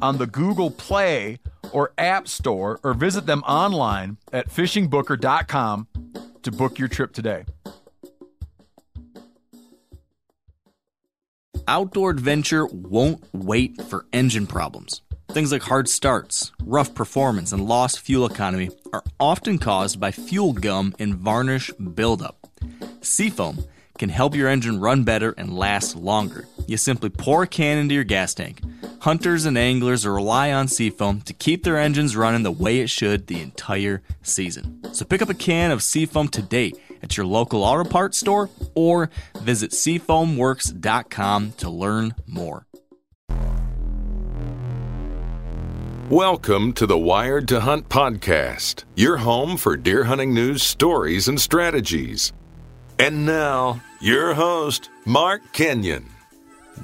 on the Google Play or App Store, or visit them online at fishingbooker.com to book your trip today. Outdoor adventure won't wait for engine problems. Things like hard starts, rough performance, and lost fuel economy are often caused by fuel gum and varnish buildup. SeaFoam can help your engine run better and last longer. You simply pour a can into your gas tank. Hunters and anglers rely on SeaFoam to keep their engines running the way it should the entire season. So pick up a can of SeaFoam today at your local auto parts store or visit SeaFoamWorks.com to learn more. Welcome to the Wired to Hunt podcast, your home for deer hunting news, stories, and strategies. And now, your host, Mark Kenyon.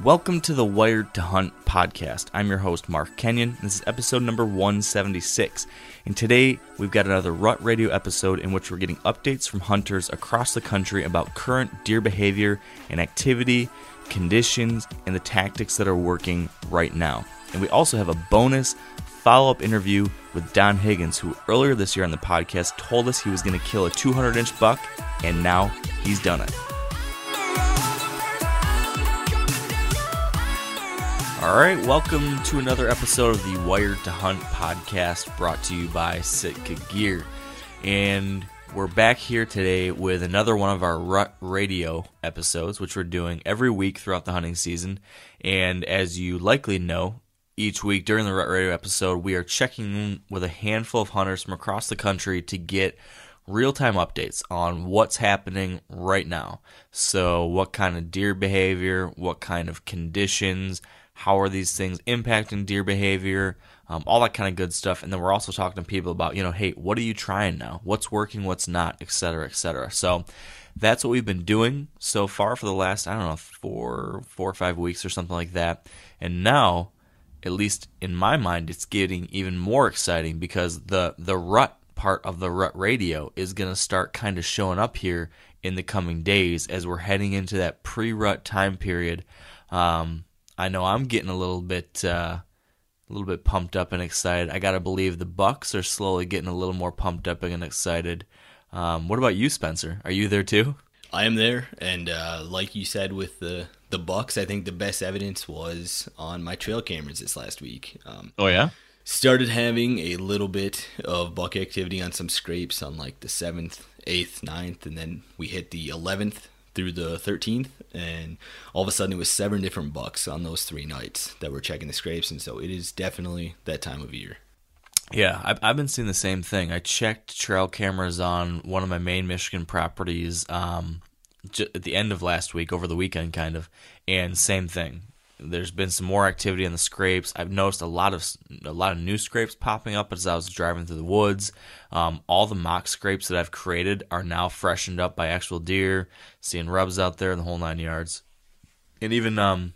Welcome to the Wired to Hunt podcast. I'm your host, Mark Kenyon. This is episode number 176. And today, we've got another Rut Radio episode in which we're getting updates from hunters across the country about current deer behavior and activity, conditions, and the tactics that are working right now. And we also have a bonus follow-up interview with Don Higgins, who earlier this year on the podcast told us he was going to kill a 200-inch buck, and now he's done it. All right, welcome to another episode of the Wired to Hunt podcast, brought to you by Sitka Gear. And we're back here today with another one of our Rut Radio episodes, which we're doing every week throughout the hunting season. And as you likely know, each week during the Rut Radio episode, we are checking in with a handful of hunters from across the country to get real-time updates on what's happening right now. So what kind of deer behavior, what kind of conditions, how are these things impacting deer behavior, all that kind of good stuff. And then we're also talking to people about, hey, what are you trying now? What's working, what's not, et cetera, et cetera. So that's what we've been doing so far for the last, four or five weeks or something like that. And now, at least in my mind, it's getting even more exciting because the rut part of the Rut Radio is going to start kind of showing up here in the coming days as we're heading into that pre-rut time period. I know I'm getting a little bit pumped up and excited. I got to believe the bucks are slowly getting a little more pumped up and excited. What about you, Spencer? Are you there too? I am there, and like you said with the bucks, I think the best evidence was on my trail cameras this last week. Oh, yeah? Started having a little bit of buck activity on some scrapes on like the 7th, 8th, 9th, and then we hit the 11th through the 13th, and all of a sudden it was 7 different bucks on those 3 nights that were checking the scrapes, and so it is definitely that time of year. Yeah, I've been seeing the same thing. I checked trail cameras on one of my main Michigan properties at the end of last week, over the weekend kind of, and same thing. There's been some more activity on the scrapes. I've noticed a lot of new scrapes popping up as I was driving through the woods. All the mock scrapes that I've created are now freshened up by actual deer, seeing rubs out there in the whole 9 yards. And even I've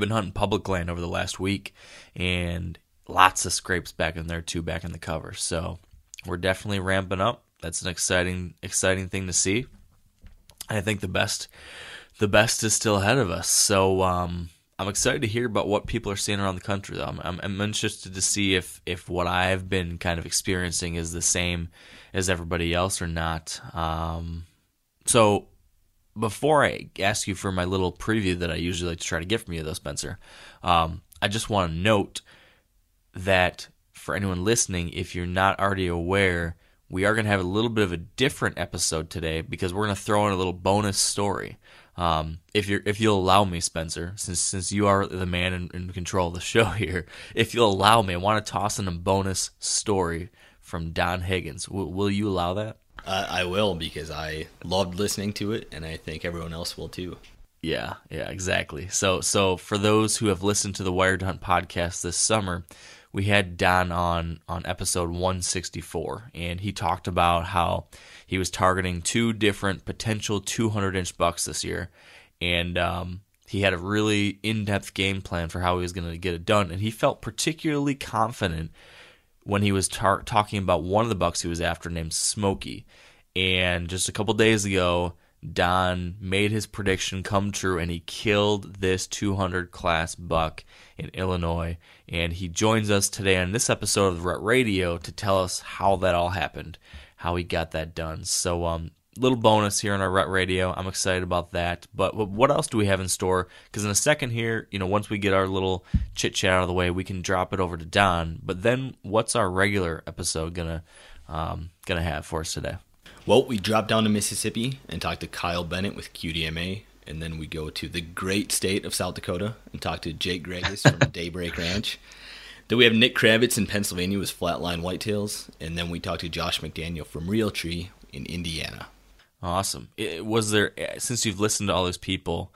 been hunting public land over the last week, and lots of scrapes back in there too, back in the cover. So we're definitely ramping up. That's an exciting thing to see. I think the best is still ahead of us. So I'm excited to hear about what people are seeing around the country, though. I'm interested to see if what I've been kind of experiencing is the same as everybody else or not. So before I ask you for my little preview that I usually like to try to get from you, though, Spencer, I just want to note that for anyone listening, if you're not already aware, we are going to have a little bit of a different episode today because we're going to throw in a little bonus story. If you'll allow me, Spencer, since you are the man in control of the show here, if you'll allow me, I want to toss in a bonus story from Don Higgins. Will you allow that? I will, because I loved listening to it, and I think everyone else will too. Yeah, exactly. So for those who have listened to the Wired to Hunt podcast this summer, we had Don on episode 164, and he talked about how he was targeting two different potential 200-inch bucks this year, and he had a really in-depth game plan for how he was going to get it done, and he felt particularly confident when he was talking about one of the bucks he was after named Smokey. And just a couple days ago, Don made his prediction come true, and he killed this 200 class buck in Illinois. And he joins us today on this episode of Rut Radio to tell us how that all happened, how he got that done. So, little bonus here on our Rut Radio. I'm excited about that. But what else do we have in store? Because in a second here, you know, once we get our little chit chat out of the way, we can drop it over to Don. But then, what's our regular episode gonna have for us today? Well, we drop down to Mississippi and talk to Kyle Bennett with QDMA, and then we go to the great state of South Dakota and talk to Jake Gregus from Daybreak Ranch. Then we have Nick Kravitz in Pennsylvania with Flatline Whitetails, and then we talk to Josh McDaniel from Realtree in Indiana. Awesome. Was there, since you've listened to all those people,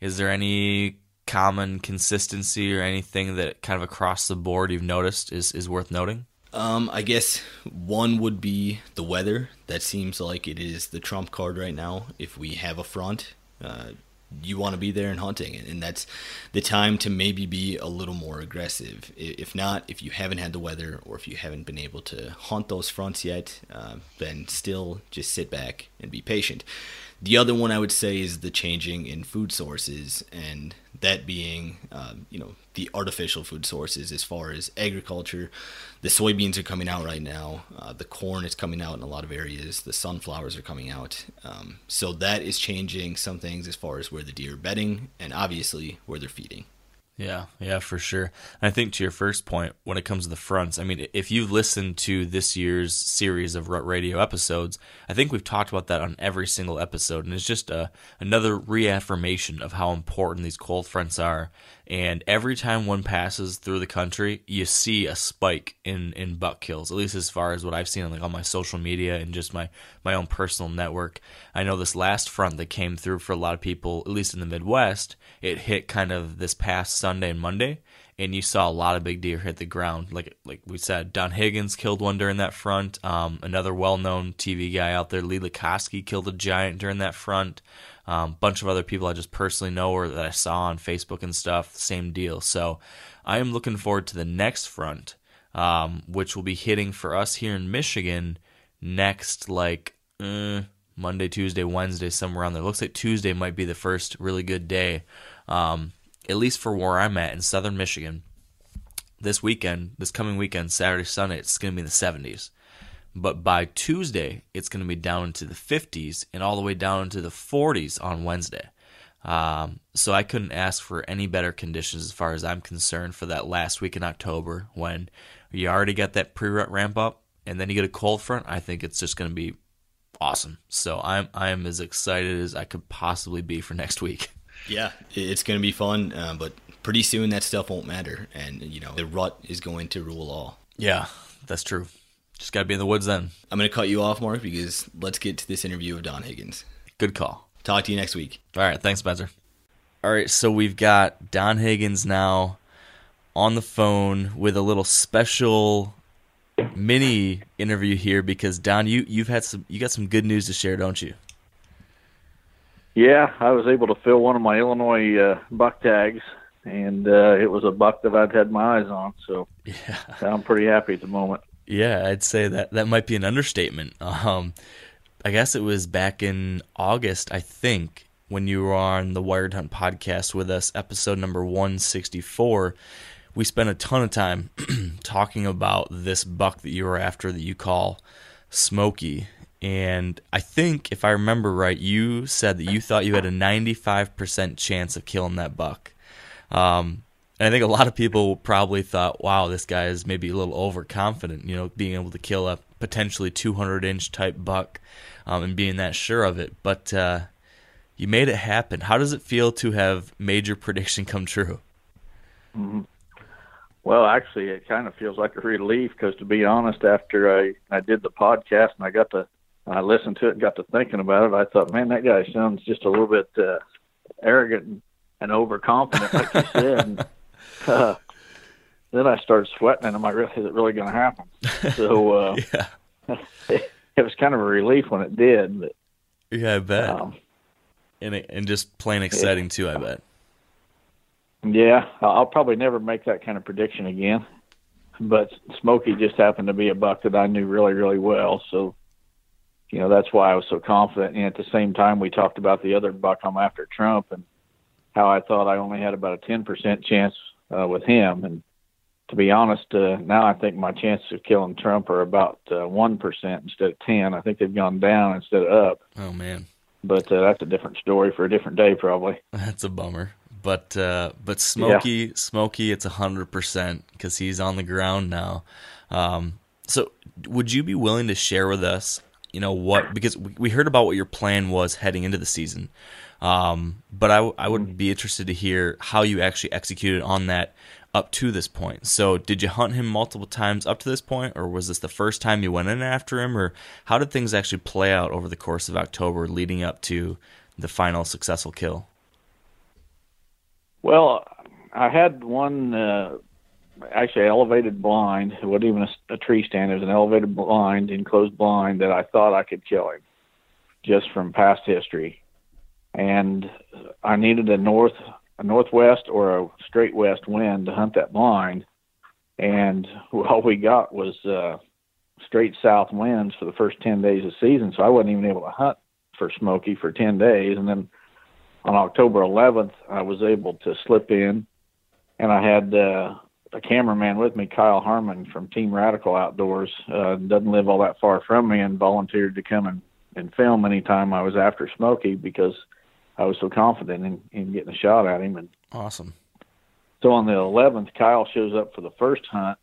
is there any common consistency or anything that kind of across the board you've noticed is worth noting? I guess one would be the weather. That seems like it is the trump card right now. If we have a front, you want to be there and hunting, and that's the time to maybe be a little more aggressive. If not, if you haven't had the weather or if you haven't been able to hunt those fronts yet, then still just sit back and be patient. The other one I would say is the changing in food sources, and that being, the artificial food sources as far as agriculture. The soybeans are coming out right now. The corn is coming out in a lot of areas. The sunflowers are coming out. So that is changing some things as far as where the deer are bedding and obviously where they're feeding. Yeah, for sure. And I think to your first point, when it comes to the fronts, I mean, if you've listened to this year's series of Rut Radio episodes, I think we've talked about that on every single episode, and it's just another reaffirmation of how important these cold fronts are. And every time one passes through the country, you see a spike in buck kills, at least as far as what I've seen on like all my social media and just my own personal network. I know this last front that came through for a lot of people, at least in the Midwest, it hit kind of this past Sunday and Monday, and you saw a lot of big deer hit the ground. Like we said, Don Higgins killed one during that front. Another well-known TV guy out there, Lee Lukoski, killed a giant during that front. Bunch of other people I just personally know or that I saw on Facebook and stuff, same deal. So I am looking forward to the next front, which will be hitting for us here in Michigan next, Monday, Tuesday, Wednesday, somewhere around there. Looks like Tuesday might be the first really good day, at least for where I'm at in southern Michigan. This coming weekend, Saturday, Sunday, it's going to be in the 70s. But by Tuesday, it's going to be down into the 50s and all the way down into the 40s on Wednesday. So I couldn't ask for any better conditions as far as I'm concerned for that last week in October when you already got that pre-rut ramp up and then you get a cold front. I think it's just going to be awesome. So I'm as excited as I could possibly be for next week. Yeah, it's going to be fun, but pretty soon that stuff won't matter. And, the rut is going to rule all. Yeah, that's true. Just got to be in the woods then. I'm going to cut you off, Mark, because let's get to this interview of Don Higgins. Good call. Talk to you next week. All right. Thanks, Spencer. All right. So we've got Don Higgins now on the phone with a little special mini interview here because, Don, you got some good news to share, don't you? Yeah, I was able to fill one of my Illinois buck tags, and it was a buck that I'd had my eyes on. So yeah. I'm pretty happy at the moment. Yeah, I'd say that might be an understatement. I guess it was back in August, I think, when you were on the Wired Hunt podcast with us, episode number 164. We spent a ton of time talking about this buck that you were after that you call Smokey. And I think, if I remember right, you said that you thought you had a 95% chance of killing that buck. And I think a lot of people probably thought, wow, this guy is maybe a little overconfident, being able to kill a potentially 200-inch type buck and being that sure of it. But you made it happen. How does it feel to have made your prediction come true? Mm-hmm. Well, actually, it kind of feels like a relief because, to be honest, after I did the podcast and I listened to it and got to thinking about it, I thought, man, that guy sounds just a little bit arrogant and overconfident, like you said. Then I started sweating, and I'm like, is it really going to happen? So it was kind of a relief when it did. But, yeah, I bet. And just plain exciting, too, I bet. Yeah, I'll probably never make that kind of prediction again. But Smokey just happened to be a buck that I knew really, really well. So, you know, that's why I was so confident. And at the same time, we talked about the other buck I'm after, Trump, and how I thought I only had about a 10% chance with him. And to be honest, now I think my chances of killing Trump are about 1% instead of 10. I think they've gone down instead of up. Oh, man. But that's a different story for a different day, probably. That's a bummer. But Smokey, it's 100% because he's on the ground now. So would you be willing to share with us, you know, what, because we heard about what your plan was heading into the season. But I would be interested to hear how you actually executed on that up to this point. So did you hunt him multiple times up to this point, or was this the first time you went in after him, or how did things actually play out over the course of October leading up to the final successful kill? Well, I had one, actually elevated blind. It wasn't even a tree stand. It was an elevated blind, enclosed blind, that I thought I could kill him just from past history. And I needed a northwest or a straight west wind to hunt that blind. And all we got was straight south winds for the first 10 days of the season. So I wasn't even able to hunt for Smokey for 10 days. And then on October 11th, I was able to slip in, and I had a cameraman with me, Kyle Harmon from Team Radical Outdoors, doesn't live all that far from me, and volunteered to come and film anytime I was after Smokey because I was so confident in getting a shot at him. And awesome. So on the 11th, Kyle shows up for the first hunt,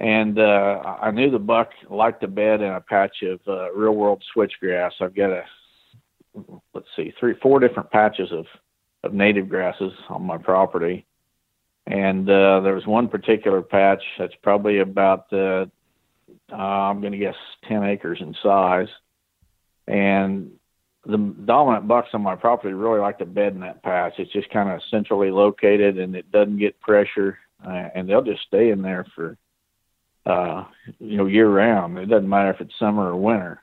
and I knew the buck liked to bed in a patch of real-world switchgrass. I've got a let's see, 3-4 different patches of native grasses on my property. And there was one particular patch that's probably about, I'm going to guess, 10 acres in size. And the dominant bucks on my property really like to bed in that patch. It's just kind of centrally located, and it doesn't get pressure. And they'll just stay in there for, year-round. It doesn't matter if it's summer or winter.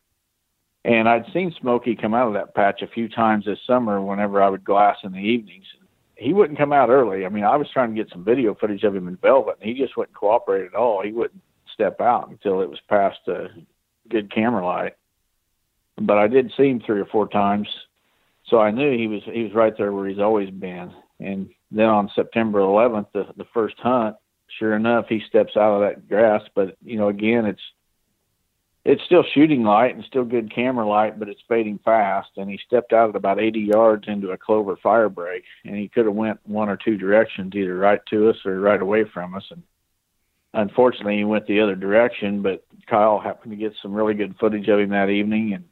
And I'd seen Smokey come out of that patch a few times this summer whenever I would glass in the evenings. He wouldn't come out early. I mean, I was trying to get some video footage of him in velvet, and he just wouldn't cooperate at all. He wouldn't step out until it was past a good camera light. But I did see him 3 or 4 times, so I knew he was right there where he's always been. And then on September 11th, the first hunt, sure enough, he steps out of that grass. But, you know, again, it's still shooting light and still good camera light, but it's fading fast. And he stepped out at about 80 yards into a clover fire break, and he could have went 1 or 2 directions, either right to us or right away from us. And unfortunately, he went the other direction, but Kyle happened to get some really good footage of him that evening and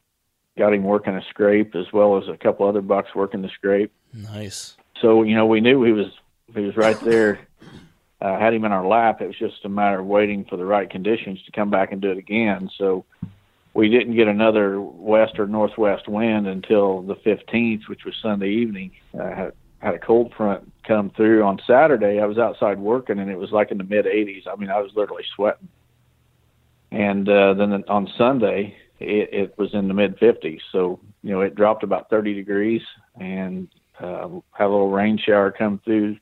got him working a scrape, as well as a couple other bucks working the scrape. Nice. So, you know, we knew he was right there. Had him in our lap. It was just a matter of waiting for the right conditions to come back and do it again. So we didn't get another west or northwest wind until the 15th, which was Sunday evening. I had a cold front come through on Saturday. I was outside working, and it was like in the mid-80s. I mean, I was literally sweating. And then on Sunday, it was in the mid-50s. So, you know, it dropped about 30 degrees, and had a little rain shower come through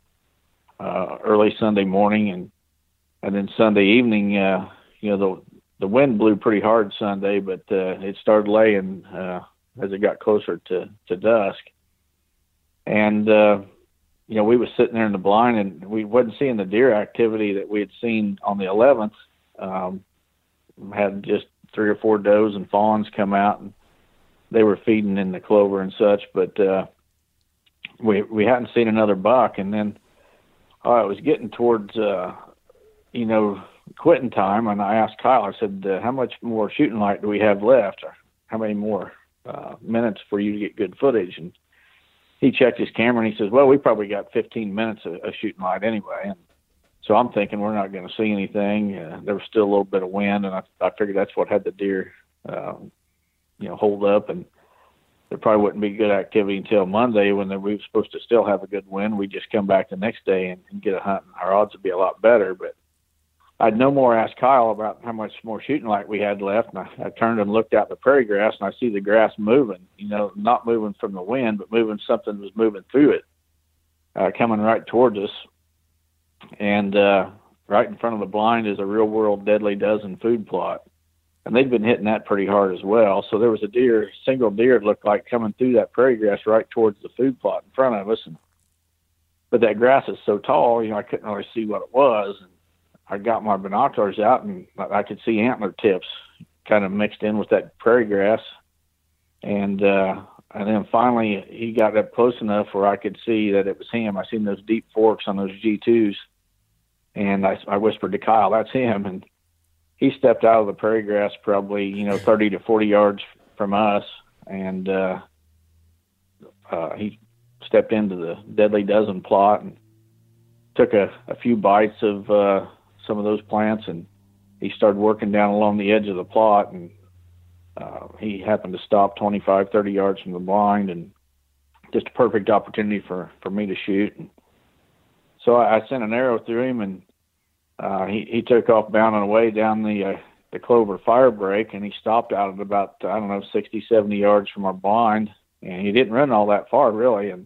early Sunday morning, and then Sunday evening, the wind blew pretty hard Sunday, but it started laying as it got closer to dusk. And, we was sitting there in the blind, and we wasn't seeing the deer activity that we had seen on the 11th. Had just 3 or 4 does and fawns come out, and they were feeding in the clover and such, but we hadn't seen another buck. And then it was getting towards, quitting time, and I asked Kyle, I said, how much more shooting light do we have left? Or how many more minutes for you to get good footage? And he checked his camera, and he says, well, we probably got 15 minutes of shooting light anyway. And so I'm thinking we're not going to see anything. There was still a little bit of wind, and I figured that's what had the deer, hold up. And there probably wouldn't be good activity until Monday when we were supposed to still have a good wind. We'd just come back the next day and get a hunt, and our odds would be a lot better. But I'd no more asked Kyle about how much more shooting light we had left, and I turned and looked out the prairie grass, and I see the grass moving, you know, not moving from the wind, but moving, something was moving through it, coming right towards us. And right in front of the blind is a real world deadly dozen food plot. And they'd been hitting that pretty hard as well. So there was a deer, single deer, it looked like, coming through that prairie grass right towards the food plot in front of us. And, but that grass is so tall, you know, I couldn't really see what it was. And I got my binoculars out, and I could see antler tips kind of mixed in with that prairie grass. And then finally he got up close enough where I could see that it was him. I seen those deep forks on those G2s. And I whispered to Kyle, that's him. And he stepped out of the prairie grass probably, you know, 30 to 40 yards from us, and he stepped into the deadly dozen plot and took a few bites of some of those plants, and he started working down along the edge of the plot, and he happened to stop 25, 30 yards from the blind, and just a perfect opportunity for me to shoot. And so I sent an arrow through him, and he took off bounding away down the clover fire break, and he stopped out at about, I don't know, 60, 70 yards from our blind, and he didn't run all that far really, and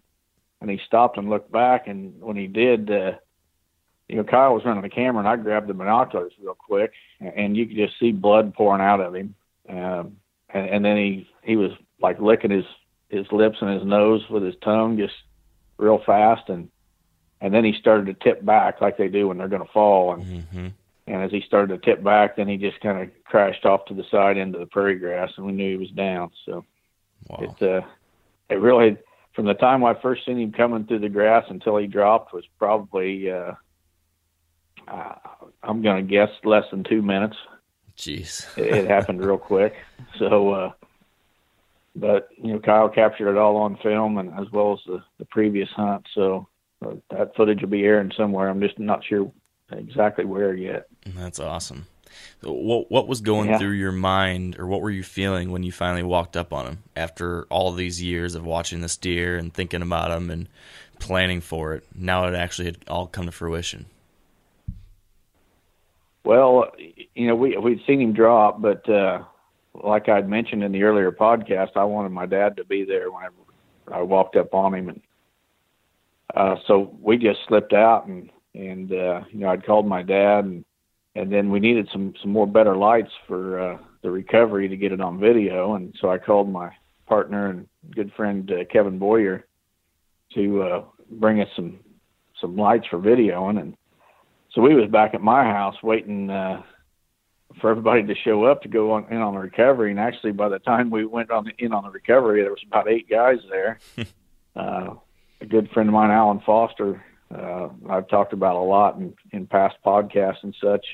he stopped and looked back, and when he did, you know, Kyle was running the camera, and I grabbed the binoculars real quick, and you could just see blood pouring out of him, and then he was like licking his lips and his nose with his tongue just real fast, and then he started to tip back like they do when they're going to fall. And and as he started to tip back, then he just kind of crashed off to the side into the prairie grass, and we knew he was down. So wow. It really, from the time I first seen him coming through the grass until he dropped was probably, I'm going to guess, less than 2 minutes. Jeez. It happened real quick. So, but, you know, Kyle captured it all on film, and as well as the previous hunt. So, that footage will be airing somewhere. I'm just not sure exactly where yet. That's awesome. So what was going through your mind, or what were you feeling when you finally walked up on him after all these years of watching this deer and thinking about him and planning for it? Now it actually had all come to fruition. Well, you know, we'd seen him drop, but like I'd mentioned in the earlier podcast, I wanted my dad to be there when I walked up on him, and so we just slipped out, and you know, I'd called my dad, and then we needed some more better lights for the recovery to get it on video, and so I called my partner and good friend Kevin Boyer to bring us some lights for videoing, and so we was back at my house waiting for everybody to show up to go in on the recovery, and actually by the time we went in on the recovery, there was about 8 guys there. A good friend of mine, Alan Foster, I've talked about a lot in past podcasts and such,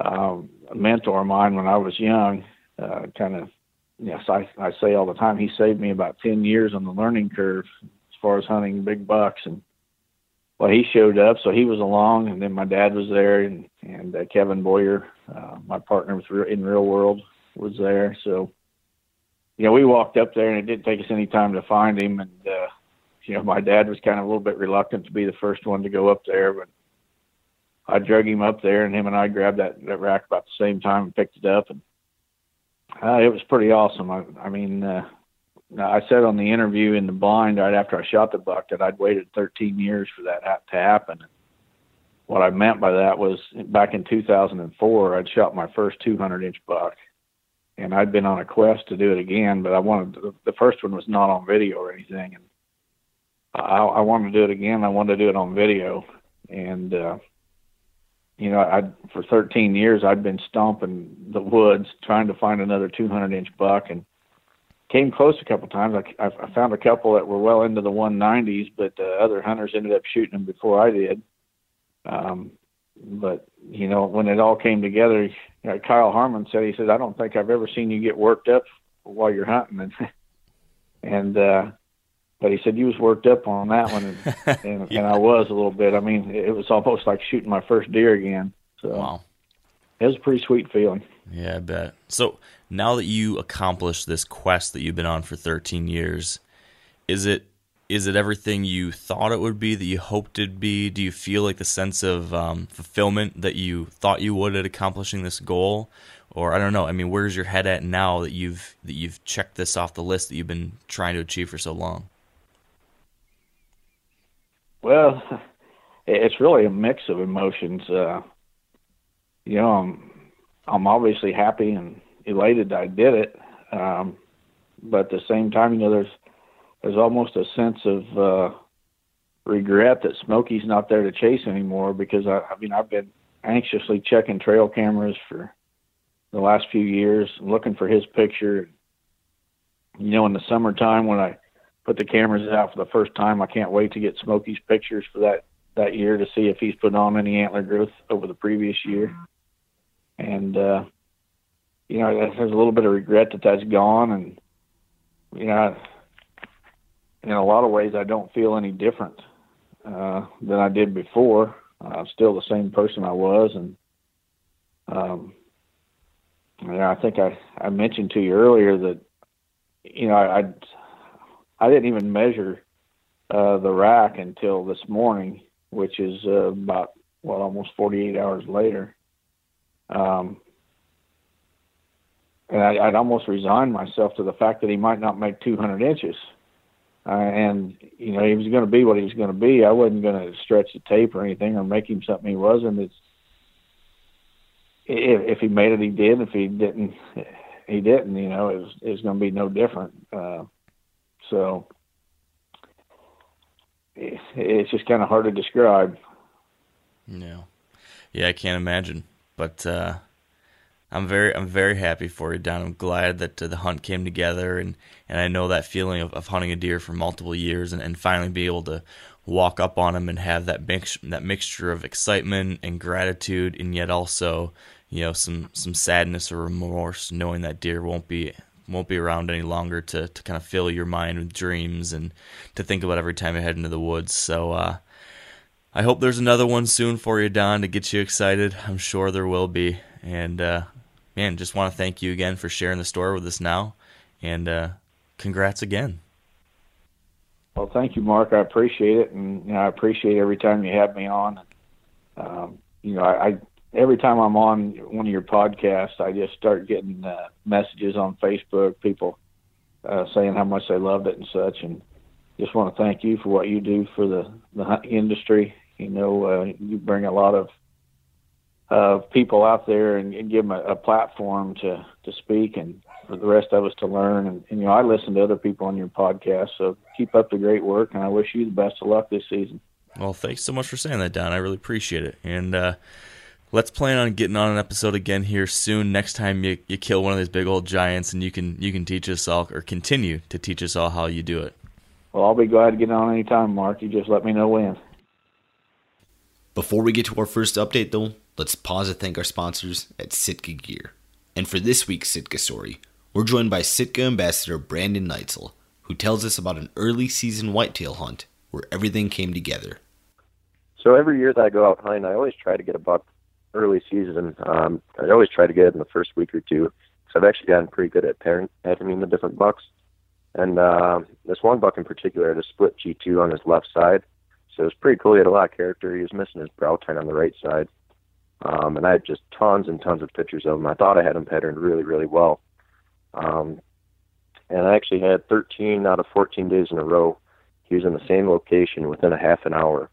a mentor of mine when I was young, kind of, yes, I say all the time, he saved me about 10 years on the learning curve as far as hunting big bucks. And well, he showed up, so he was along, and then my dad was there, and Kevin Boyer, my partner in Real World, was there. So, you know, we walked up there, and it didn't take us any time to find him, and, you know, my dad was kind of a little bit reluctant to be the first one to go up there, but I drug him up there, and him and I grabbed that rack about the same time and picked it up, and it was pretty awesome. I mean, I said on the interview in the blind right after I shot the buck that I'd waited 13 years for that to happen. And what I meant by that was back in 2004, I'd shot my first 200-inch buck, and I'd been on a quest to do it again, but I wanted the first one was not on video or anything, and I wanted to do it again. I wanted to do it on video. And, you know, for 13 years, I'd been stomping the woods trying to find another 200-inch buck, and came close a couple times. I found a couple that were well into the 190s, but other hunters ended up shooting them before I did. But, you know, when it all came together, you know, Kyle Harmon said, he said, I don't think I've ever seen you get worked up while you're hunting. But he said, you was worked up on that one, and yeah. And I was a little bit. I mean, it was almost like shooting my first deer again. So wow. it was a pretty sweet feeling. Yeah, I bet. So now that you accomplished this quest that you've been on for 13 years, is it everything you thought it would be, that you hoped it'd be? Do you feel like the sense of fulfillment that you thought you would at accomplishing this goal? Or I don't know. I mean, where's your head at now that you've checked this off the list that you've been trying to achieve for so long? Well, it's really a mix of emotions. I'm obviously happy and elated that I did it. But at the same time, there's almost a sense of regret that Smokey's not there to chase anymore, because I've been anxiously checking trail cameras for the last few years, looking for his picture. You know, in the summertime when I put the cameras out for the first time, I can't wait to get Smokey's pictures for that year to see if he's put on any antler growth over the previous year. And, there's a little bit of regret that that's gone. And, in a lot of ways, I don't feel any different than I did before. I'm still the same person I was. And I think I mentioned to you earlier that, I didn't even measure the rack until this morning, which is about, almost 48 hours later. And I'd almost resigned myself to the fact that he might not make 200 inches. He was going to be what he was going to be. I wasn't going to stretch the tape or anything or make him something he wasn't. If he made it, he did. If he didn't, he didn't. It was going to be no different. So it's just kind of hard to describe. Yeah. Yeah, I can't imagine. But I'm very happy for you, Don. I'm glad that the hunt came together, and I know that feeling of hunting a deer for multiple years and finally be able to walk up on him and have that mixture of excitement and gratitude, and yet also some sadness or remorse, knowing that deer won't be around any longer to kind of fill your mind with dreams and to think about every time you head into the woods. So I hope there's another one soon for you, Don, to get you excited. I'm sure there will be. And, man, just want to thank you again for sharing the story with us now. And congrats again. Well, thank you, Mark. I appreciate it. And, I appreciate every time you have me on. I every time I'm on one of your podcasts, I just start getting messages on Facebook, people saying how much they loved it and such. And just want to thank you for what you do for the hunting industry. You bring a lot of people out there and give them a platform to speak, and for the rest of us to learn. And I listen to other people on your podcast, so keep up the great work, and I wish you the best of luck this season. Well, thanks so much for saying that, Don. I really appreciate it. And let's plan on getting on an episode again here soon. Next time you kill one of these big old giants, and you can teach us all, or continue to teach us all, how you do it. Well, I'll be glad to get on any time, Mark. You just let me know when. Before we get to our first update, though, let's pause to thank our sponsors at Sitka Gear. And for this week's Sitka story, we're joined by Sitka Ambassador Brandon Neitzel, who tells us about an early season whitetail hunt where everything came together. So every year that I go out hunting, I always try to get a buck early season. I always try to get it in the first week or two, because I've actually gotten pretty good at patterning the different bucks. And this one buck in particular had a split G2 on his left side. So it was pretty cool. He had a lot of character. He was missing his brow tine on the right side. And I had just tons and tons of pictures of him. I thought I had him patterned really, really well. And I actually had 13 out of 14 days in a row. He was in the same location within a half an hour.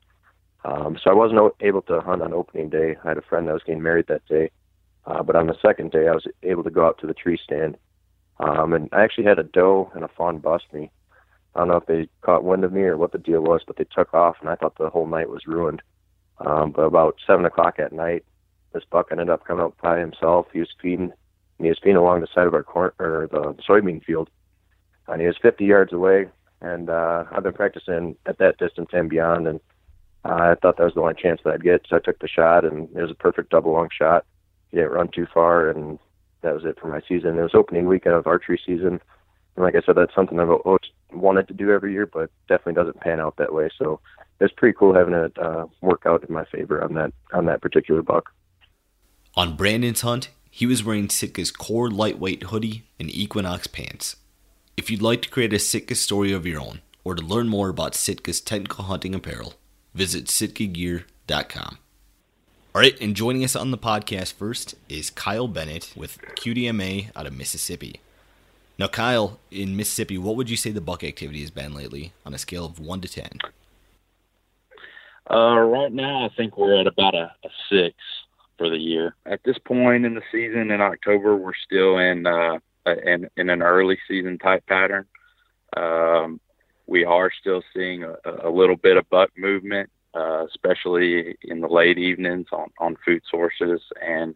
So I wasn't able to hunt on opening day. I had a friend that was getting married that day. But on the second day, I was able to go out to the tree stand. And I actually had a doe and a fawn bust me. I don't know if they caught wind of me or what the deal was, but they took off, and I thought the whole night was ruined. But about 7 o'clock at night, this buck ended up coming up by himself. He was feeding along the side of our corn, or the soybean field, and he was 50 yards away. And I've been practicing at that distance and beyond, and I thought that was the only chance that I'd get, so I took the shot, and it was a perfect double-long shot. He didn't run too far, and that was it for my season. It was opening weekend of archery season. And like I said, that's something I've always wanted to do every year, but definitely doesn't pan out that way. So it's pretty cool having it work out in my favor on that particular buck. On Brandon's hunt, he was wearing Sitka's Core Lightweight hoodie and Equinox pants. If you'd like to create a Sitka story of your own, or to learn more about Sitka's technical hunting apparel, visit sitkagear.com. Alright, and joining us on the podcast first is Kyle Bennett with QDMA out of Mississippi. Now Kyle, in Mississippi, what would you say the buck activity has been lately on a scale of 1 to 10? Right now I think we're at about a 6 for the year. At this point in the season in October, we're still in an early season type pattern. We are still seeing a little bit of buck movement, especially in the late evenings on food sources and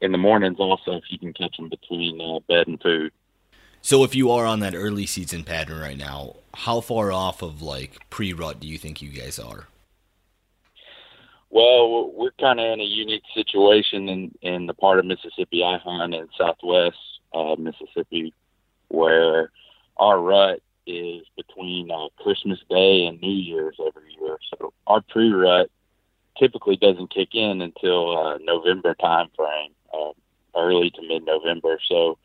in the mornings also if you can catch them between bed and food. So if you are on that early season pattern right now, how far off of like pre-rut do you think you guys are? Well, we're kind of in a unique situation in the part of Mississippi I hunt in southwest Mississippi, where our rut is between Christmas Day and New Year's every year. So our pre-rut typically doesn't kick in until November time frame, early to mid-November. So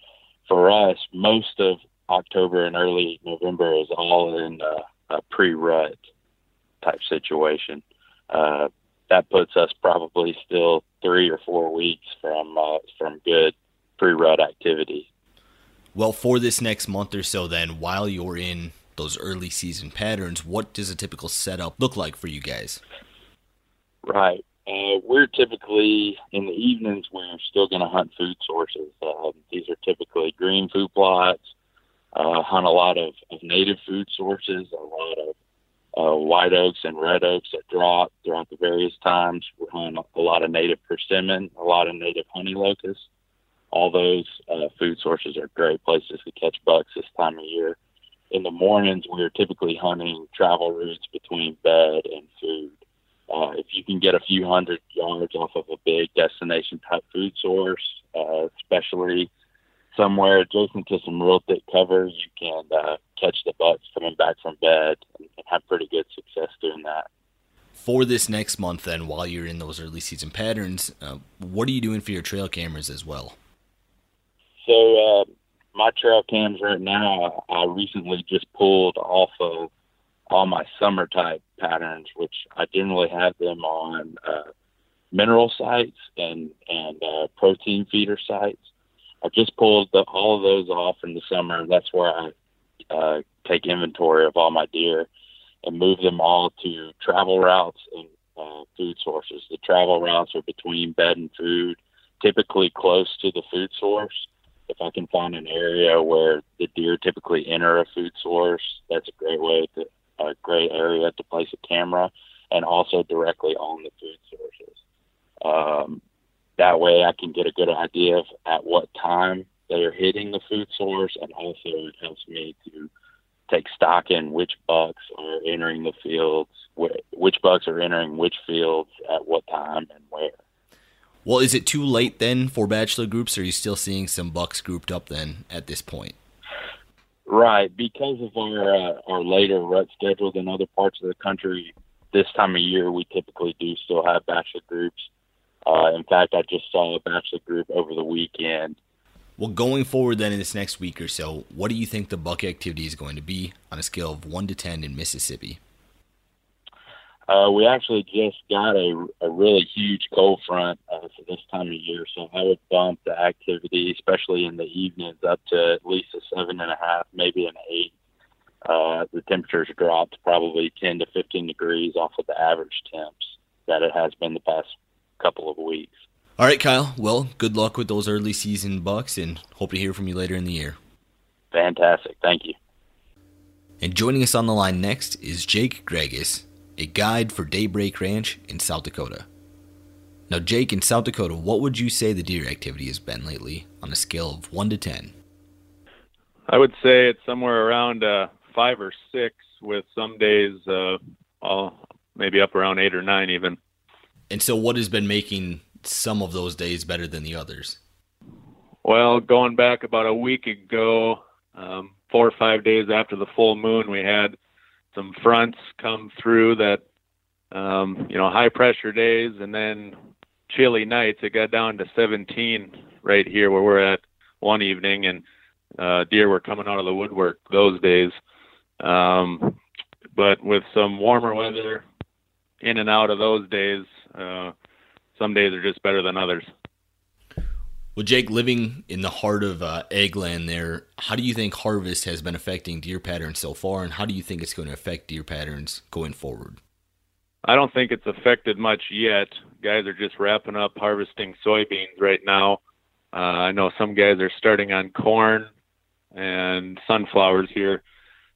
for us, most of October and early November is all in a pre-rut type situation. That puts us probably still 3 or 4 weeks from good pre-rut activity. Well, for this next month or so then, while you're in those early season patterns, what does a typical setup look like for you guys? Right. We're typically, in the evenings, we're still going to hunt food sources. These are typically green food plots, hunt a lot of native food sources, a lot of white oaks and red oaks that drop throughout the various times. We hunt a lot of native persimmon, a lot of native honey locusts. All those food sources are great places to catch bucks this time of year. In the mornings, we're typically hunting travel routes between bed and food. If you can get a few hundred yards off of a big destination-type food source, especially somewhere adjacent to some real thick cover, you can catch the bucks coming back from bed and have pretty good success doing that. For this next month then, while you're in those early season patterns, what are you doing for your trail cameras as well? So my trail cams right now, I recently just pulled off of all my summer type patterns, which I generally have them on mineral sites and protein feeder sites. I just pulled all of those off in the summer. That's where I take inventory of all my deer and move them all to travel routes and food sources. The travel routes are between bed and food, typically close to the food source. If I can find an area where the deer typically enter a food source, that's a great area to place a camera and also directly on the food sources. That way I can get a good idea of at what time they are hitting the food source, and also it helps me to take stock in which bucks are entering the fields, which bucks are entering which fields at what time and where. Well, is it too late then for bachelor groups, or are you still seeing some bucks grouped up then at this point? Right. Because of our later rut schedule than other parts of the country, this time of year we typically do still have bachelor groups. In fact, I just saw a bachelor group over the weekend. Well, going forward then in this next week or so, what do you think the buck activity is going to be on a scale of 1 to 10 in Mississippi? We actually just got a really huge cold front for this time of year, so I would bump the activity, especially in the evenings, up to at least a 7.5, maybe an 8. The temperatures dropped probably 10 to 15 degrees off of the average temps that it has been the past couple of weeks. All right, Kyle. Well, good luck with those early season bucks and hope to hear from you later in the year. Fantastic. Thank you. And joining us on the line next is Jake Gregus, a guide for Daybreak Ranch in South Dakota. Now, Jake, in South Dakota, what would you say the deer activity has been lately on a scale of 1 to 10? I would say it's somewhere around 5 or 6, with some days maybe up around 8 or 9 even. And so what has been making some of those days better than the others? Well, going back about a week ago, 4 or 5 days after the full moon, we had some fronts come through that, high pressure days. And then chilly nights, it got down to 17 right here where we're at one evening, and deer were coming out of the woodwork those days. But with some warmer weather in and out of those days, some days are just better than others. Well, Jake, living in the heart of eggland there, how do you think harvest has been affecting deer patterns so far, and how do you think it's going to affect deer patterns going forward? I don't think it's affected much yet. Guys are just wrapping up harvesting soybeans right now. I know some guys are starting on corn and sunflowers here.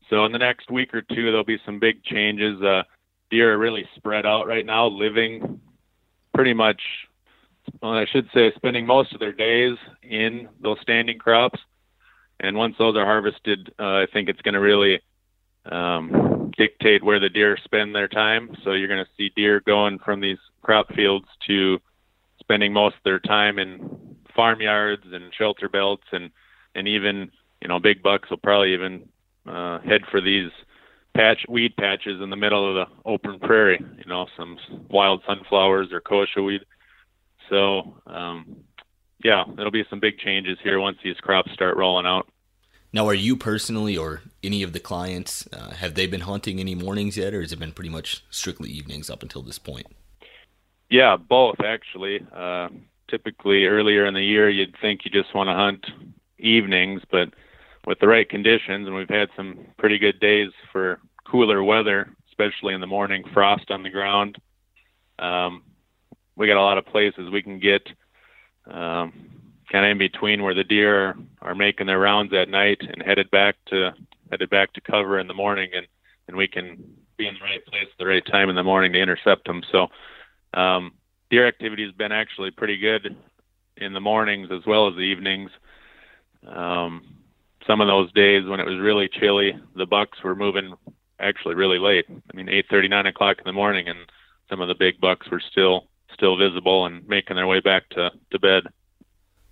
So in the next week or two, there'll be some big changes. Deer are really spread out right now, living pretty much, well, I should say spending most of their days in those standing crops. And once those are harvested, I think it's going to really dictate where the deer spend their time. So you're going to see deer going from these crop fields to spending most of their time in farmyards and shelter belts, and even, you know, big bucks will probably even head for these weed patches in the middle of the open prairie, you know, some wild sunflowers or kochia weed. So, yeah, there'll be some big changes here once these crops start rolling out. Now, are you personally or any of the clients, have they been hunting any mornings yet, or has it been pretty much strictly evenings up until this point? Yeah, both, actually. Typically earlier in the year, you'd think you just want to hunt evenings, but with the right conditions, and we've had some pretty good days for cooler weather, especially in the morning, frost on the ground. We got a lot of places we can get kind of in between where the deer are making their rounds at night and headed back to cover in the morning, and we can be in the right place at the right time in the morning to intercept them. So deer activity has been actually pretty good in the mornings as well as the evenings. Some of those days when it was really chilly, the bucks were moving actually really late. I mean, 8:30, 9 o'clock in the morning, and some of the big bucks were still visible and making their way back to bed.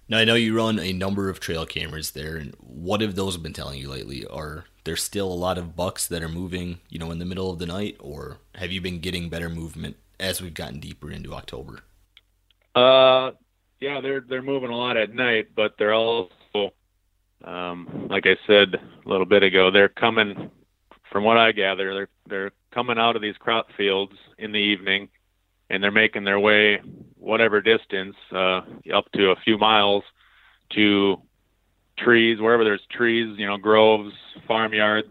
Now, I know you run a number of trail cameras there, and what have those been telling you lately? Are there still a lot of bucks that are moving, you know, in the middle of the night, or have you been getting better movement as we've gotten deeper into October? Yeah, they're moving a lot at night, but they're also, like I said a little bit ago, they're coming, from what I gather, they're coming out of these crop fields in the evening, and they're making their way whatever distance, up to a few miles, to trees, wherever there's trees, you know, groves, farmyards,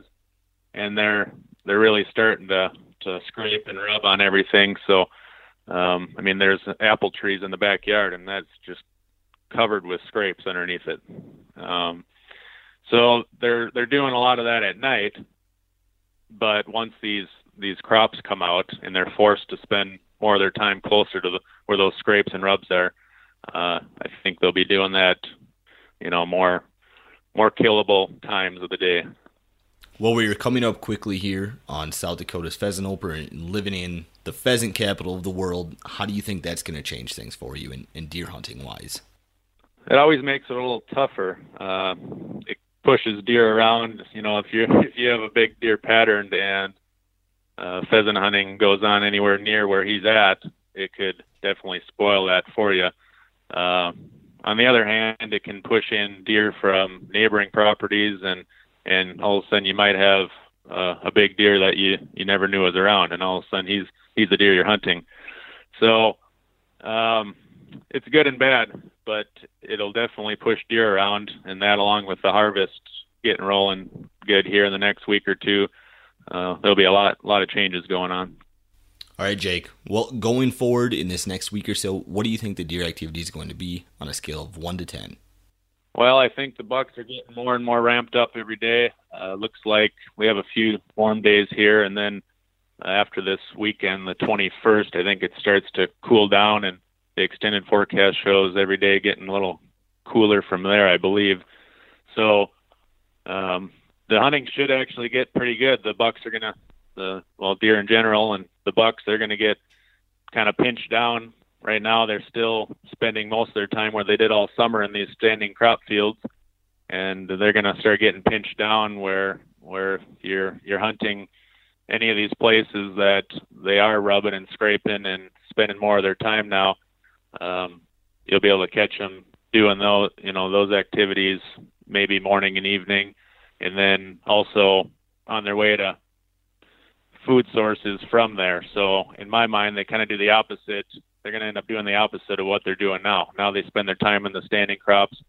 and they're really starting to scrape and rub on everything. So, I mean, there's apple trees in the backyard, and that's just covered with scrapes underneath it. So they're doing a lot of that at night, but once these crops come out and they're forced to spend more of their time closer to where those scrapes and rubs are, I think they'll be doing that, you know, more killable times of the day. Well, we are coming up quickly here on South Dakota's pheasant opener and living in the pheasant capital of the world. How do you think that's going to change things for you in deer hunting wise? It always makes it a little tougher. It pushes deer around. You know, if you have a big deer pattern and pheasant hunting goes on anywhere near where he's at, it could definitely spoil that for you. On the other hand, it can push in deer from neighboring properties, and all of a sudden you might have a big deer that you never knew was around, and all of a sudden he's the deer you're hunting. So it's good and bad, but it'll definitely push deer around, and that, along with the harvest getting rolling good here in the next week or two, there'll be a lot of changes going on. All right, Jake. Well, going forward in this next week or so, what do you think the deer activity is going to be on a scale of 1 to 10? Well, I think the bucks are getting more and more ramped up every day. Looks like we have a few warm days here, and then after this weekend, the 21st, I think it starts to cool down, and the extended forecast shows every day getting a little cooler from there, I believe. So, the hunting should actually get pretty good. The bucks are deer in general, and the bucks, they're going to get kind of pinched down. Right now, they're still spending most of their time where they did all summer in these standing crop fields, and they're going to start getting pinched down where you're hunting any of these places that they are rubbing and scraping and spending more of their time now. You'll be able to catch them doing those, those activities, maybe morning and evening. And then also on their way to food sources from there. So in my mind, they kind of do the opposite. They're going to end up doing the opposite of what they're doing now. Now they spend their time in the standing crops.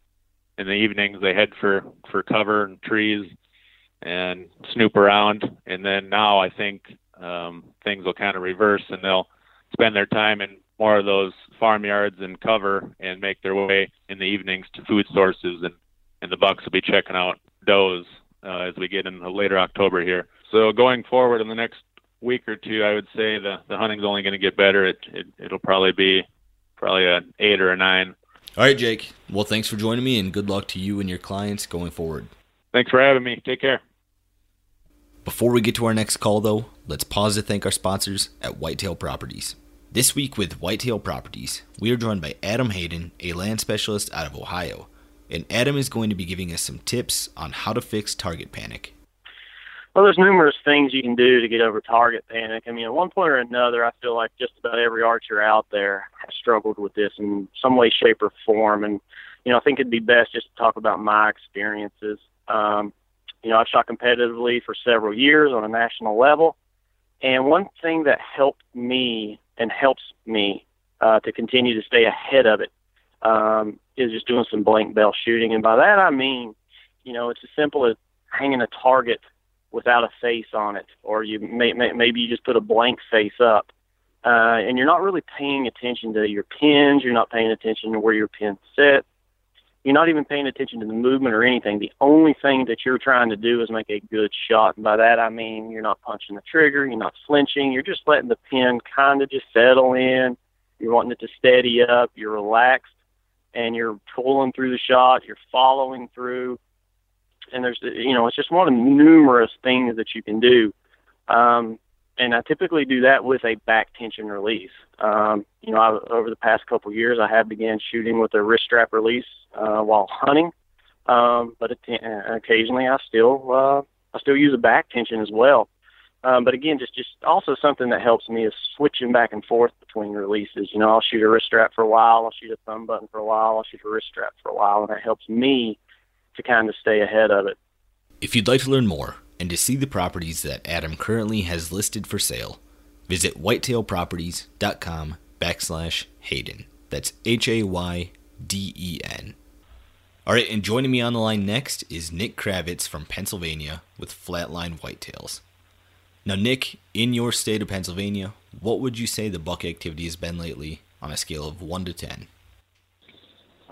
In the evenings, they head for cover and trees and snoop around. And then now I think things will kind of reverse, and they'll spend their time in more of those farmyards and cover and make their way in the evenings to food sources. And the bucks will be checking out does as we get into later October here. So going forward in the next week or two, I would say the hunting's only going to get better. It'll probably be an 8 or a 9. All right, Jake. Well, thanks for joining me, and good luck to you and your clients going forward. Thanks for having me. Take care. Before we get to our next call, though, let's pause to thank our sponsors at Whitetail Properties. This week with Whitetail Properties, we are joined by Adam Hayden, a land specialist out of Ohio. And Adam is going to be giving us some tips on how to fix target panic. Well, there's numerous things you can do to get over target panic. I mean, at one point or another, I feel like just about every archer out there has struggled with this in some way, shape, or form. And, I think it'd be best just to talk about my experiences. I've shot competitively for several years on a national level. And one thing that helped me and helps me to continue to stay ahead of it is just doing some blank bell shooting. And by that I mean, it's as simple as hanging a target without a face on it, or you maybe you just put a blank face up, and you're not really paying attention to your pins. You're not paying attention to where your pin sits. You're not even paying attention to the movement or anything. The only thing that you're trying to do is make a good shot. And by that I mean you're not punching the trigger. You're not flinching. You're just letting the pin kind of just settle in. You're wanting it to steady up. You're relaxed. And you're pulling through the shot, you're following through, and there's, it's just one of the numerous things that you can do. And I typically do that with a back tension release. Over the past couple of years, I have began shooting with a wrist strap release while hunting, but occasionally I still use a back tension as well. But again, just also something that helps me is switching back and forth between releases. I'll shoot a wrist strap for a while. I'll shoot a thumb button for a while. I'll shoot a wrist strap for a while. And that helps me to kind of stay ahead of it. If you'd like to learn more and to see the properties that Adam currently has listed for sale, visit whitetailproperties.com/Hayden. That's HAYDEN. All right, and joining me on the line next is Nick Kravitz from Pennsylvania with Flatline Whitetails. Now, Nick, in your state of Pennsylvania, what would you say the buck activity has been lately on a scale of 1 to 10?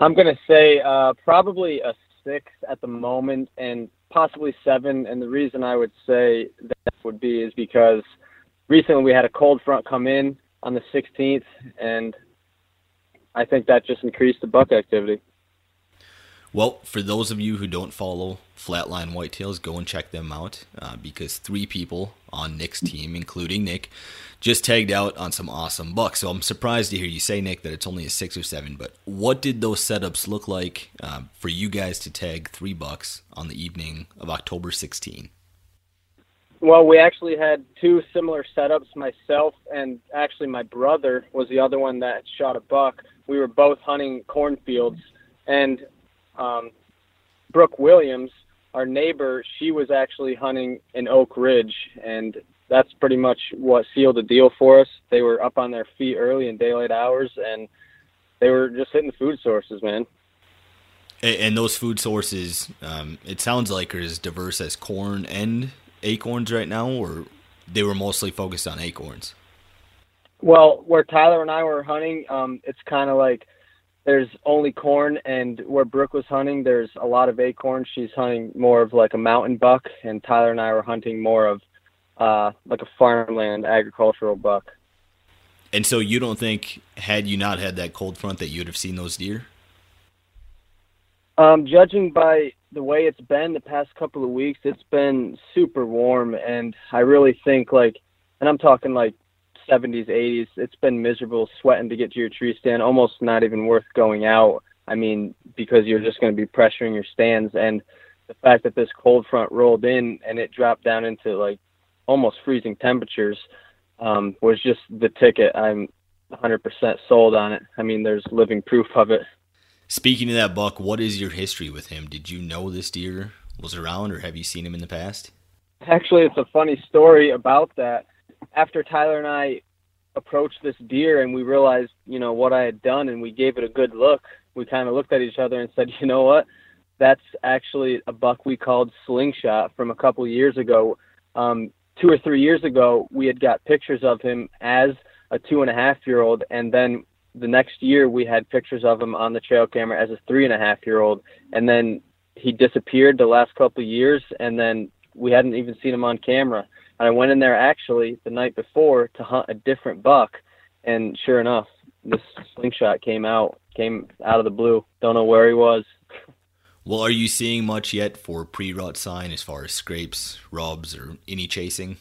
I'm going to say probably a 6 at the moment, and possibly 7. And the reason I would say that would be is because recently we had a cold front come in on the 16th, and I think that just increased the buck activity. Well, for those of you who don't follow Flatline Whitetails, go and check them out because 3 people on Nick's team, including Nick, just tagged out on some awesome bucks. So I'm surprised to hear you say, Nick, that it's only a 6 or 7, but what did those setups look like for you guys to tag 3 bucks on the evening of October 16? Well, we actually had 2 similar setups, myself and actually my brother was the other one that shot a buck. We were both hunting cornfields, and Brooke Williams, our neighbor, she was actually hunting in Oak Ridge, and that's pretty much what sealed the deal for us. They were up on their feet early in daylight hours, and they were just hitting the food sources, man. And those food sources, it sounds like, are as diverse as corn and acorns right now, or they were mostly focused on acorns? Well, where Tyler and I were hunting, it's kind of like there's only corn, and where Brooke was hunting, there's a lot of acorns. She's hunting more of like a mountain buck, and Tyler and I were hunting more of like a farmland agricultural buck. And so you don't think, had you not had that cold front, that you would have seen those deer? Judging by the way it's been the past couple of weeks, it's been super warm, and I really think and I'm talking 70s, 80s, it's been miserable, sweating to get to your tree stand, almost not even worth going out. I mean, because you're just going to be pressuring your stands, and the fact that this cold front rolled in and it dropped down into almost freezing temperatures was just the ticket. I'm 100% sold on it. I mean, there's living proof of it. Speaking of that buck, what is your history with him? Did you know this deer was around, or have you seen him in the past? Actually, it's a funny story about that. After Tyler and I approached this deer and we realized, you know, what I had done, and we gave it a good look, we kind of looked at each other and said, you know what, that's actually a buck we called Slingshot from a couple years ago. 2 or 3 years ago, we had got pictures of him as a 2.5-year-old, and then the next year we had pictures of him on the trail camera as a 3.5-year-old, and then he disappeared the last couple of years, and then we hadn't even seen him on camera. And I went in there actually the night before to hunt a different buck, and sure enough, this Slingshot came out of the blue. Don't know where he was. Well, are you seeing much yet for pre-rut sign as far as scrapes, rubs, or any chasing?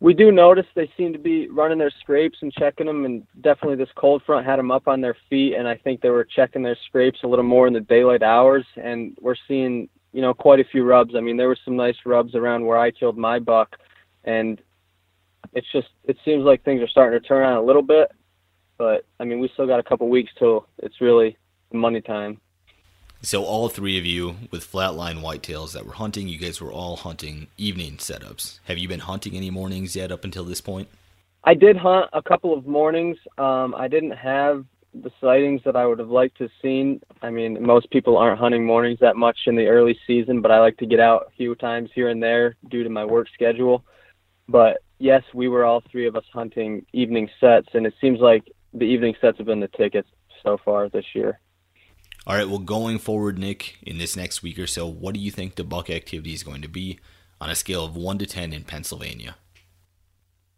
We do notice they seem to be running their scrapes and checking them, and definitely this cold front had them up on their feet, and I think they were checking their scrapes a little more in the daylight hours, and we're seeing, you know, quite a few rubs. I mean, there were some nice rubs around where I killed my buck, and it's just, it seems like things are starting to turn on a little bit, but, I mean, we still got a couple weeks till it's really money time. So all three of you with Flatline Whitetails that were hunting, you guys were all hunting evening setups. Have you been hunting any mornings yet up until this point? I did hunt a couple of mornings. I didn't have the sightings that I would have liked to have seen. I mean, most people aren't hunting mornings that much in the early season, but I like to get out a few times here and there due to my work schedule. But yes, we were all three of us hunting evening sets, and it seems like the evening sets have been the tickets so far this year. All right, well, going forward, Nick, in this next week or so, what do you think the buck activity is going to be on a scale of 1 to 10 in Pennsylvania?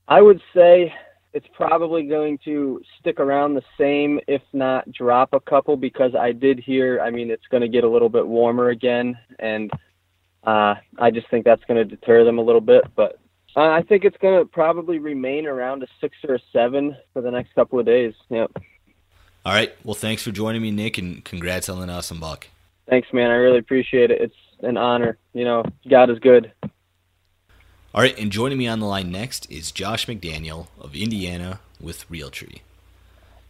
I would say it's probably going to stick around the same, if not drop a couple, because I did hear, I mean, it's going to get a little bit warmer again, and I just think that's going to deter them a little bit. But I think it's going to probably remain around a 6 or a 7 for the next couple of days. Yep. All right. Well, thanks for joining me, Nick, and congrats on an awesome buck. Thanks, man. I really appreciate it. It's an honor. You know, God is good. All right. And joining me on the line next is Josh McDaniel of Indiana with Realtree.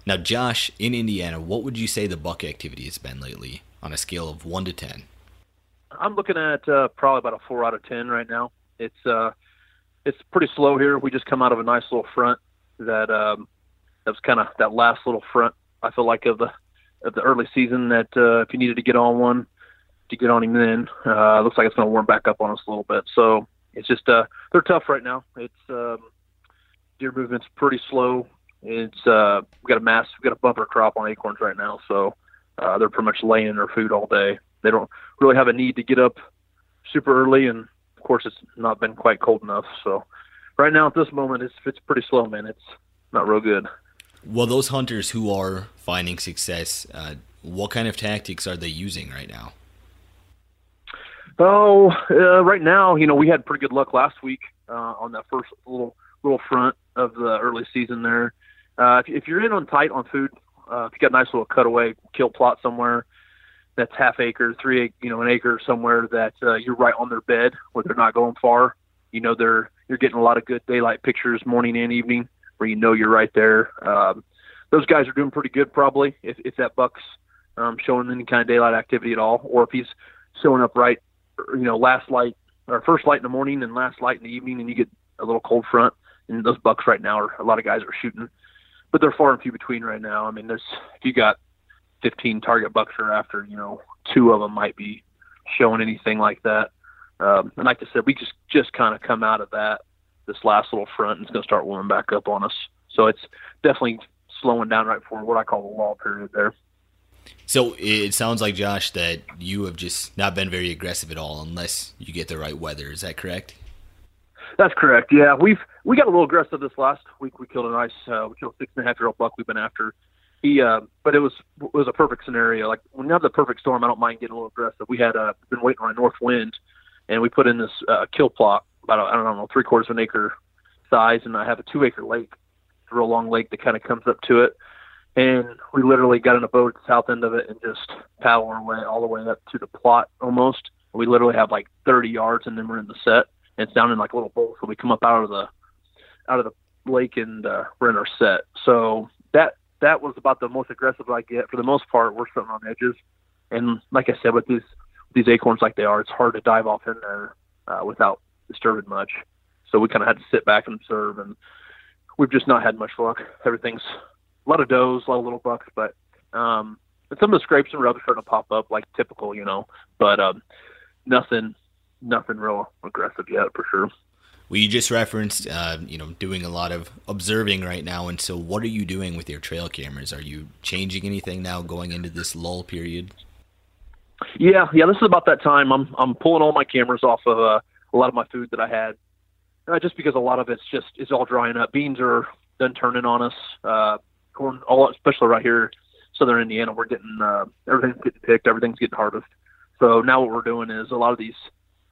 Now, Josh, in Indiana, what would you say the buck activity has been lately on a scale of 1 to 10? I'm looking at probably about a 4 out of 10 right now. It's pretty slow here. We just come out of a nice little front that was kind of that last little front, I feel like, of the early season that if you needed to get on one, to get on him then. It looks like it's going to warm back up on us a little bit. So it's just they're tough right now. It's deer movement's pretty slow. It's we've got a bumper crop on acorns right now, so they're pretty much laying in their food all day. They don't really have a need to get up super early, and of course it's not been quite cold enough. So right now at this moment it's pretty slow, man. It's not real good. Well, those hunters who are finding success, what kind of tactics are they using right now? Oh, right now, you know, we had pretty good luck last week on that first little front of the early season there. If you're in on tight on food, if you got a nice little cutaway kill plot somewhere that's half acre, an acre somewhere that you're right on their bed where they're not going far, you know, you're getting a lot of good daylight pictures morning and evening, where you know you're right there. Those guys are doing pretty good probably if that buck's showing any kind of daylight activity at all, or if he's showing up right, you know, last light or first light in the morning and last light in the evening, and you get a little cold front. And those bucks right now, a lot of guys are shooting, but they're far and few between right now. I mean, if you got 15 target bucks or after, you know, 2 of them might be showing anything like that. And like I said, we just kind of come out of that, this last little front, and it's going to start warming back up on us. So it's definitely slowing down right before what I call the lull period there. So it sounds like, Josh, that you have just not been very aggressive at all unless you get the right weather. Is that correct? That's correct. Yeah, we got a little aggressive this last week. We killed a nice, a 6.5-year-old buck we've been after. But it was a perfect scenario. Like when you have the perfect storm, I don't mind getting a little aggressive. We had been waiting on a north wind, and we put in this kill plot, about, I don't know, 3/4 of an acre size, and I have a 2-acre lake, a real long lake that kind of comes up to it, and we literally got in a boat at the south end of it and just paddled our way all the way up to the plot almost. We literally have like 30 yards, and then we're in the set, and it's down in like a little bowl, so we come up out of the lake, and we're in our set. So that that was about the most aggressive I get. For the most part, we're sitting on edges. And like I said, with these acorns like they are, it's hard to dive off in there without disturbing much. So we kind of had to sit back and observe, and we've just not had much luck. Everything's a lot of does, a lot of little bucks, but and some of the scrapes and rubs starting to pop up, like typical, you know, but nothing real aggressive yet for sure. Well, you just referenced, doing a lot of observing right now. And so what are you doing with your trail cameras? Are you changing anything now going into this lull period? Yeah. This is about that time. I'm pulling all my cameras off of a lot of my food that I had, just because a lot of it's all drying up. Beans are done turning on us. Corn, especially right here, southern Indiana, we're getting everything's getting picked, everything's getting harvested. So now what we're doing is a lot of these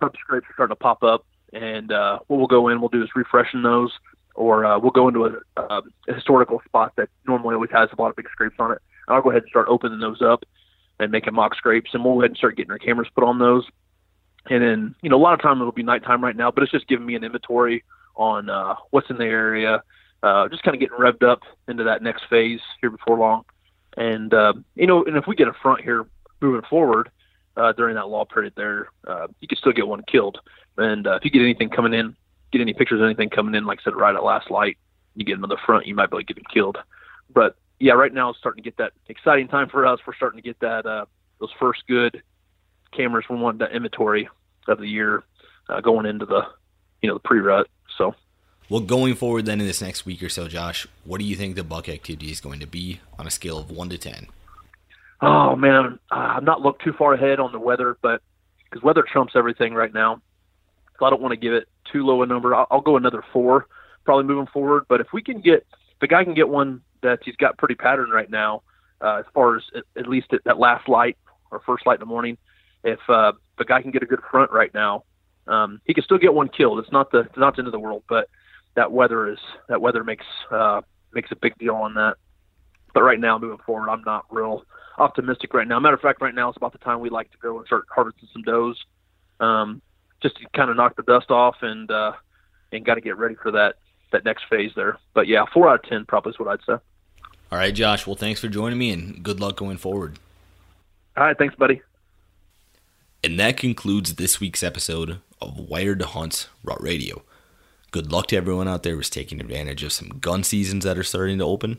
herb scrapes are starting to pop up, and what we'll go in, we'll do is refreshen those, or we'll go into a historical spot that normally always has a lot of big scrapes on it. And I'll go ahead and start opening those up and making mock scrapes, and we'll go ahead and start getting our cameras put on those. And then, a lot of time it'll be nighttime right now, but it's just giving me an inventory on what's in the area, just kind of getting revved up into that next phase here before long. And, and if we get a front here moving forward during that lull period there, you can still get one killed. And if you get anything coming in, get any pictures of anything coming in, like I said, right at last light, you get another front, you might be able to get them killed. But, yeah, right now it's starting to get that exciting time for us. We're starting to get that those first good cameras from one inventory of the year going into the, the pre-rut. So, well, going forward then in this next week or so, Josh, what do you think the buck activity is going to be on a scale of 1 to 10? Oh man, I've not looked too far ahead on the weather, but because weather trumps everything right now, so I don't want to give it too low a number. I'll go another 4, probably moving forward. But if we can get, if the guy can get one that he's got pretty pattern right now, as far as at least at that last light or first light in the morning, if the guy can get a good front right now, he can still get one killed. It's not the end of the world, but that weather makes a big deal on that. But right now, moving forward, I'm not real optimistic right now. Matter of fact, right now it's about the time we like to go and start harvesting some does, just to kind of knock the dust off and got to get ready for that next phase there. But yeah, 4 out of 10 probably is what I'd say. All right, Josh. Well, thanks for joining me, and good luck going forward. All right, thanks, buddy. And that concludes this week's episode of Wired to Hunt's Rut Radio. Good luck to everyone out there who's taking advantage of some gun seasons that are starting to open,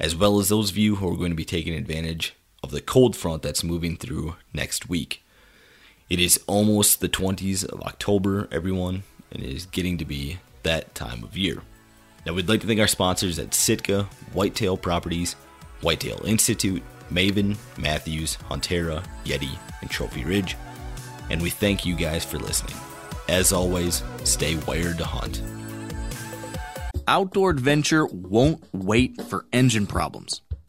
as well as those of you who are going to be taking advantage of the cold front that's moving through next week. It is almost the 20s of October, everyone, and it is getting to be that time of year. Now, we'd like to thank our sponsors at Sitka, Whitetail Properties, Whitetail Institute, Maven, Matthews, Huntera, Yeti, and Trophy Ridge. And we thank you guys for listening. As always, stay wired to hunt. Outdoor adventure won't wait for engine problems.